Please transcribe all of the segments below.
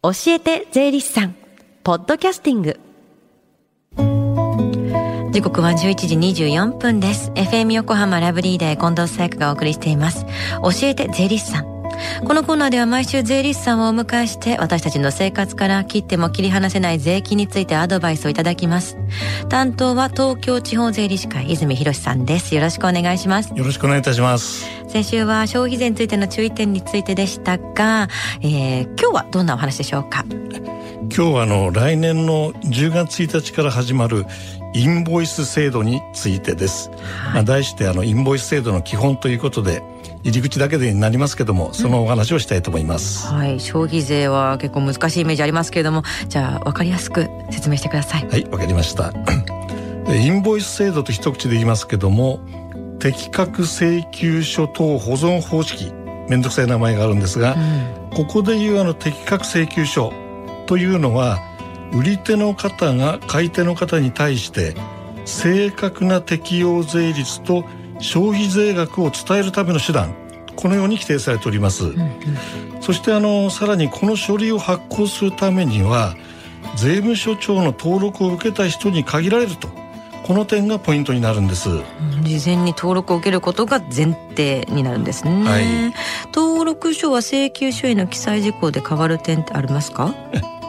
教えて税理士さんポッドキャスティング、時刻は11時24分です。 FM 横浜ラブリーで近藤紗友香がお送りしています。教えて税理士さん。このコーナーでは毎週税理士さんをお迎えして、私たちの生活から切っても切り離せない税金についてアドバイスをいただきます。担当は東京地方税理士会、泉博さんです。よろしくお願いします。よろしくお願いいたします。先週は消費税についての注意点についてでしたが、今日はどんなお話でしょうか？今日は来年の10月1日から始まるインボイス制度についてです、はい。題してインボイス制度の基本ということで、入り口だけでになりますけども、そのお話をしたいと思います、うん、はい。消費税は結構難しいイメージありますけれども、じゃあ分かりやすく説明してください。はい、分かりました。インボイス制度と一口で言いますけども、適格請求書等保存方式、めんどくさい名前があるんですが、うん、ここでいう適格請求書というのは、売り手の方が買い手の方に対して正確な適用税率と消費税額を伝えるための手段、このように規定されております、うんうん、そしてさらにこの書類を発行するためには、税務署長の登録を受けた人に限られると、この点がポイントになるんです、うん、事前に登録を受けることが前提になるんですね、はい。登録書は請求書への記載事項で変わる点ってありますか？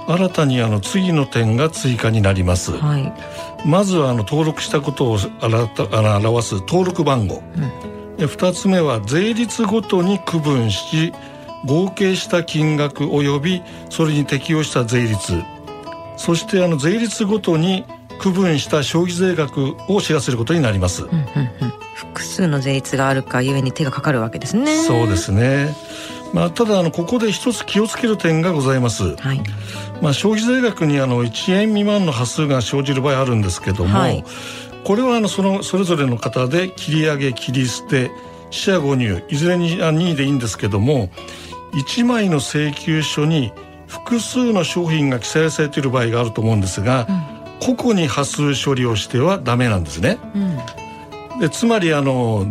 新たに次の点が追加になります、はい。まずは登録したことを表す登録番号、うん、で2つ目は税率ごとに区分し、合計した金額及びそれに適用した税率、そして税率ごとに区分した消費税額を知らせることになります、うんうんうん、複数の税率があるかゆえに手がかかるわけですね。そうですね。ただここで一つ気をつける点がございます、はい。消費税額に1円未満の端数が生じる場合あるんですけども、はい、これはそれぞれの方で切り上げ、切り捨て、四捨五入、いずれに任意でいいんですけども、1枚の請求書に複数の商品が記載されている場合があると思うんですが、うん、個々に端数処理をしてはダメなんですね、うん、でつまり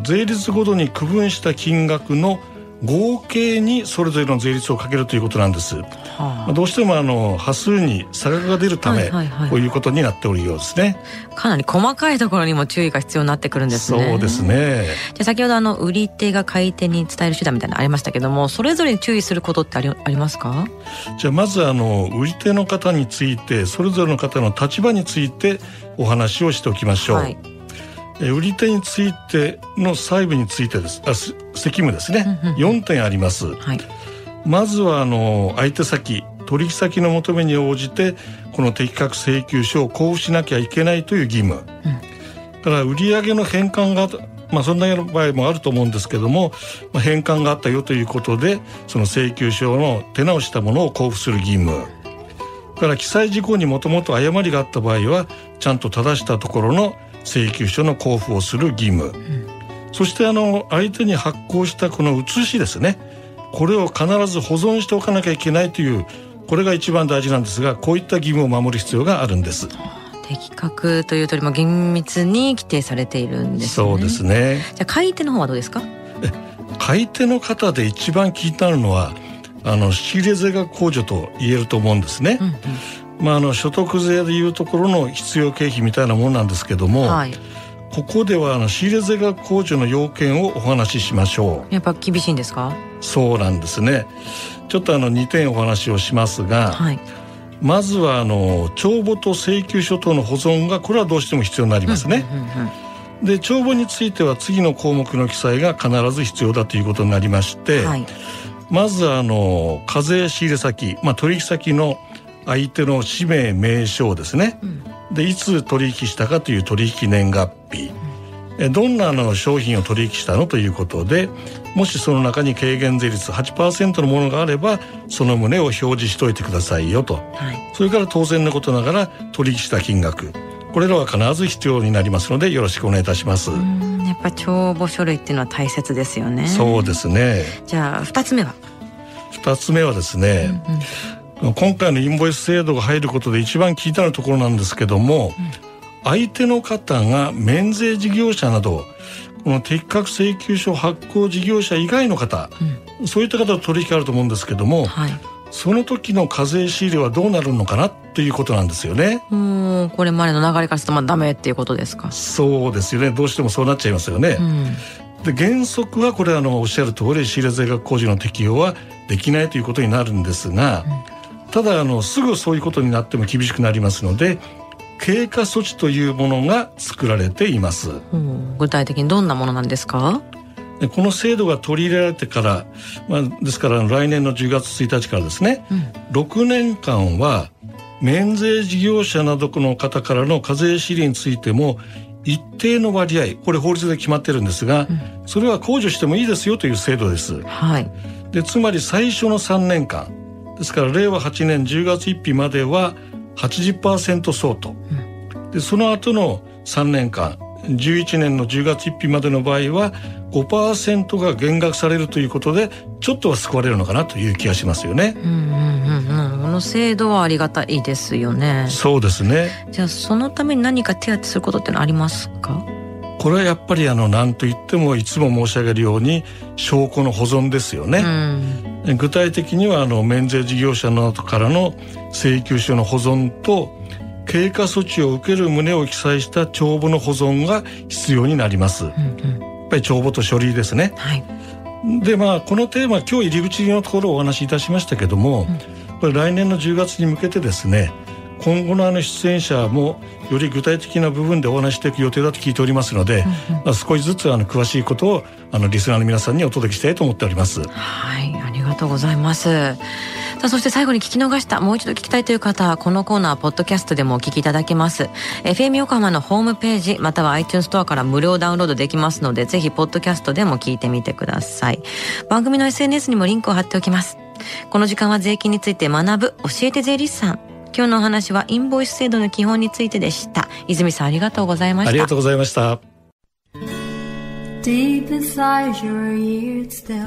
税率ごとに区分した金額の合計にそれぞれの税率をかけるということなんです、はあ。どうしても端数に差額が出るため、はいはいはい、こういうことになっておるようですね。かなり細かいところにも注意が必要になってくるんですね。そうですね。じゃあ先ほど売り手が買い手に伝える手段みたいなのありましたけども、それぞれに注意することってありますか？じゃあまず売り手の方について、それぞれの方の立場についてお話をしておきましょう、はい。売り手についての細部についてです。責務ですね、うんうんうん、4点あります、はい。まずは相手先、取引先の求めに応じてこの適格請求書を交付しなきゃいけないという義務、うん、から売上の返還が、そんな場合もあると思うんですけども、返還があったよということで、その請求書の手直したものを交付する義務から、記載事項にもともと誤りがあった場合はちゃんと正したところの請求書の交付をする義務、うん、そして相手に発行したこの写しですね、これを必ず保存しておかなきゃいけないという、これが一番大事なんですが、こういった義務を守る必要があるんです。適格というとも厳密に規定されているんですね。そうですね。じゃあ買い手の方はどうですか？買い手の方で一番気になるのは仕入れ税額控除と言えると思うんですね、うんうん。所得税でいうところの必要経費みたいなものなんですけども、はい、ここでは仕入れ税額控除の要件をお話ししましょう。やっぱ厳しいんですか？そうなんですね。ちょっと2点お話をしますが、はい、まずは帳簿と請求書等の保存が、これはどうしても必要になりますね、うんうんうんうん。で帳簿については次の項目の記載が必ず必要だということになりまして、はい、まず課税仕入れ先、取引先の相手の氏名名称ですね、うん、でいつ取引したかという取引年月日、うん、どんな商品を取引したのということで、もしその中に軽減税率 8% のものがあればその旨を表示しておいてくださいよと、はい、それから当然のことながら取引した金額、これらは必ず必要になりますのでよろしくお願いいたします。やっぱ帳簿書類っていうのは大切ですよね。そうですね。じゃあ2つ目はですね、うんうん、今回のインボイス制度が入ることで一番気になるところなんですけども、相手の方が免税事業者など、この適格請求書発行事業者以外の方、そういった方と取引あると思うんですけども、その時の課税仕入れはどうなるのかなということなんですよね。これまでの流れからするとまあダメっていうことですか。そうですよね。どうしてもそうなっちゃいますよね、で原則はこれおっしゃる通り仕入れ税額控除の適用はできないということになるんですが、ただすぐそういうことになっても厳しくなりますので経過措置というものが作られています、具体的にどんなものなんですか。この制度が取り入れられてから、ですから来年の10月1日からですね、6年間は免税事業者などの方からの課税仕入れについても一定の割合、これ法律で決まってるんですが、それは控除してもいいですよという制度です、でつまり最初の3年間ですから令和8年10月1日までは 80% 相当、でその後の3年間11年の10月1日までの場合は 5% が減額されるということでちょっとは救われるのかなという気がしますよね。この制度はありがたいですよね。そうですね。じゃあそのために何か手当てすることってのはありますか。これはやっぱり何と言ってもいつも申し上げるように証拠の保存ですよね、具体的には免税事業者などからの請求書の保存と経過措置を受ける旨を記載した帳簿の保存が必要になります、やっぱり帳簿と書類ですね、でこのテーマ今日入り口のところをお話しいたしましたけども、これ来年の10月に向けてですね今後の出演者もより具体的な部分でお話していく予定だと聞いておりますので、少しずつ詳しいことをリスナーの皆さんにお届けしたいと思っております。ありがとうございます。さあそして最後に聞き逃したもう一度聞きたいという方はこのコーナーポッドキャストでもお聞きいただけます。 FM 横浜のホームページまたは iTunes ストアから無料ダウンロードできますのでぜひポッドキャストでも聞いてみてください。番組の SNS にもリンクを貼っておきます。この時間は税金について学ぶ教えて税理士さん、今日のお話はインボイス制度の基本についてでした。泉さんありがとうございました。ありがとうございました。 Deep inside your ears still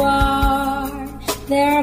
are. There are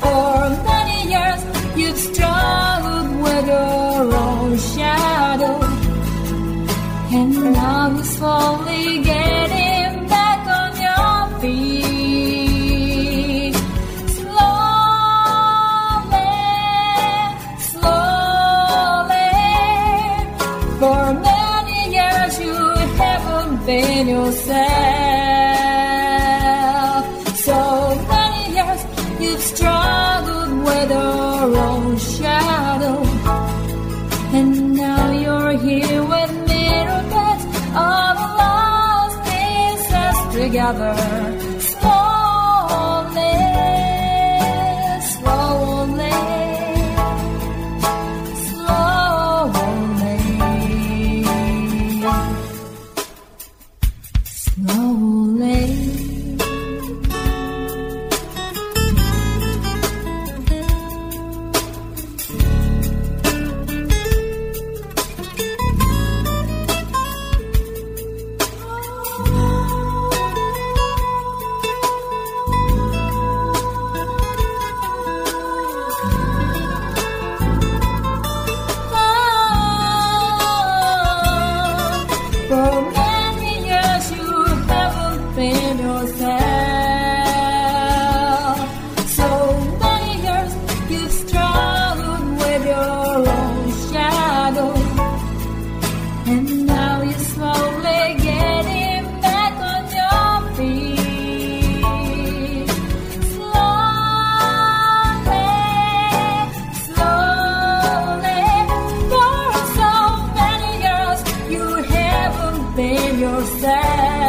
For many years you've struggled with your own shadow, and now you're slowly getting back on your feet. Been yourself. So many years you've struggled with your own shadow, and now you're here with mirror bits of lost pieces together. Slowly, slowly, slowly. Slowly. within yourself.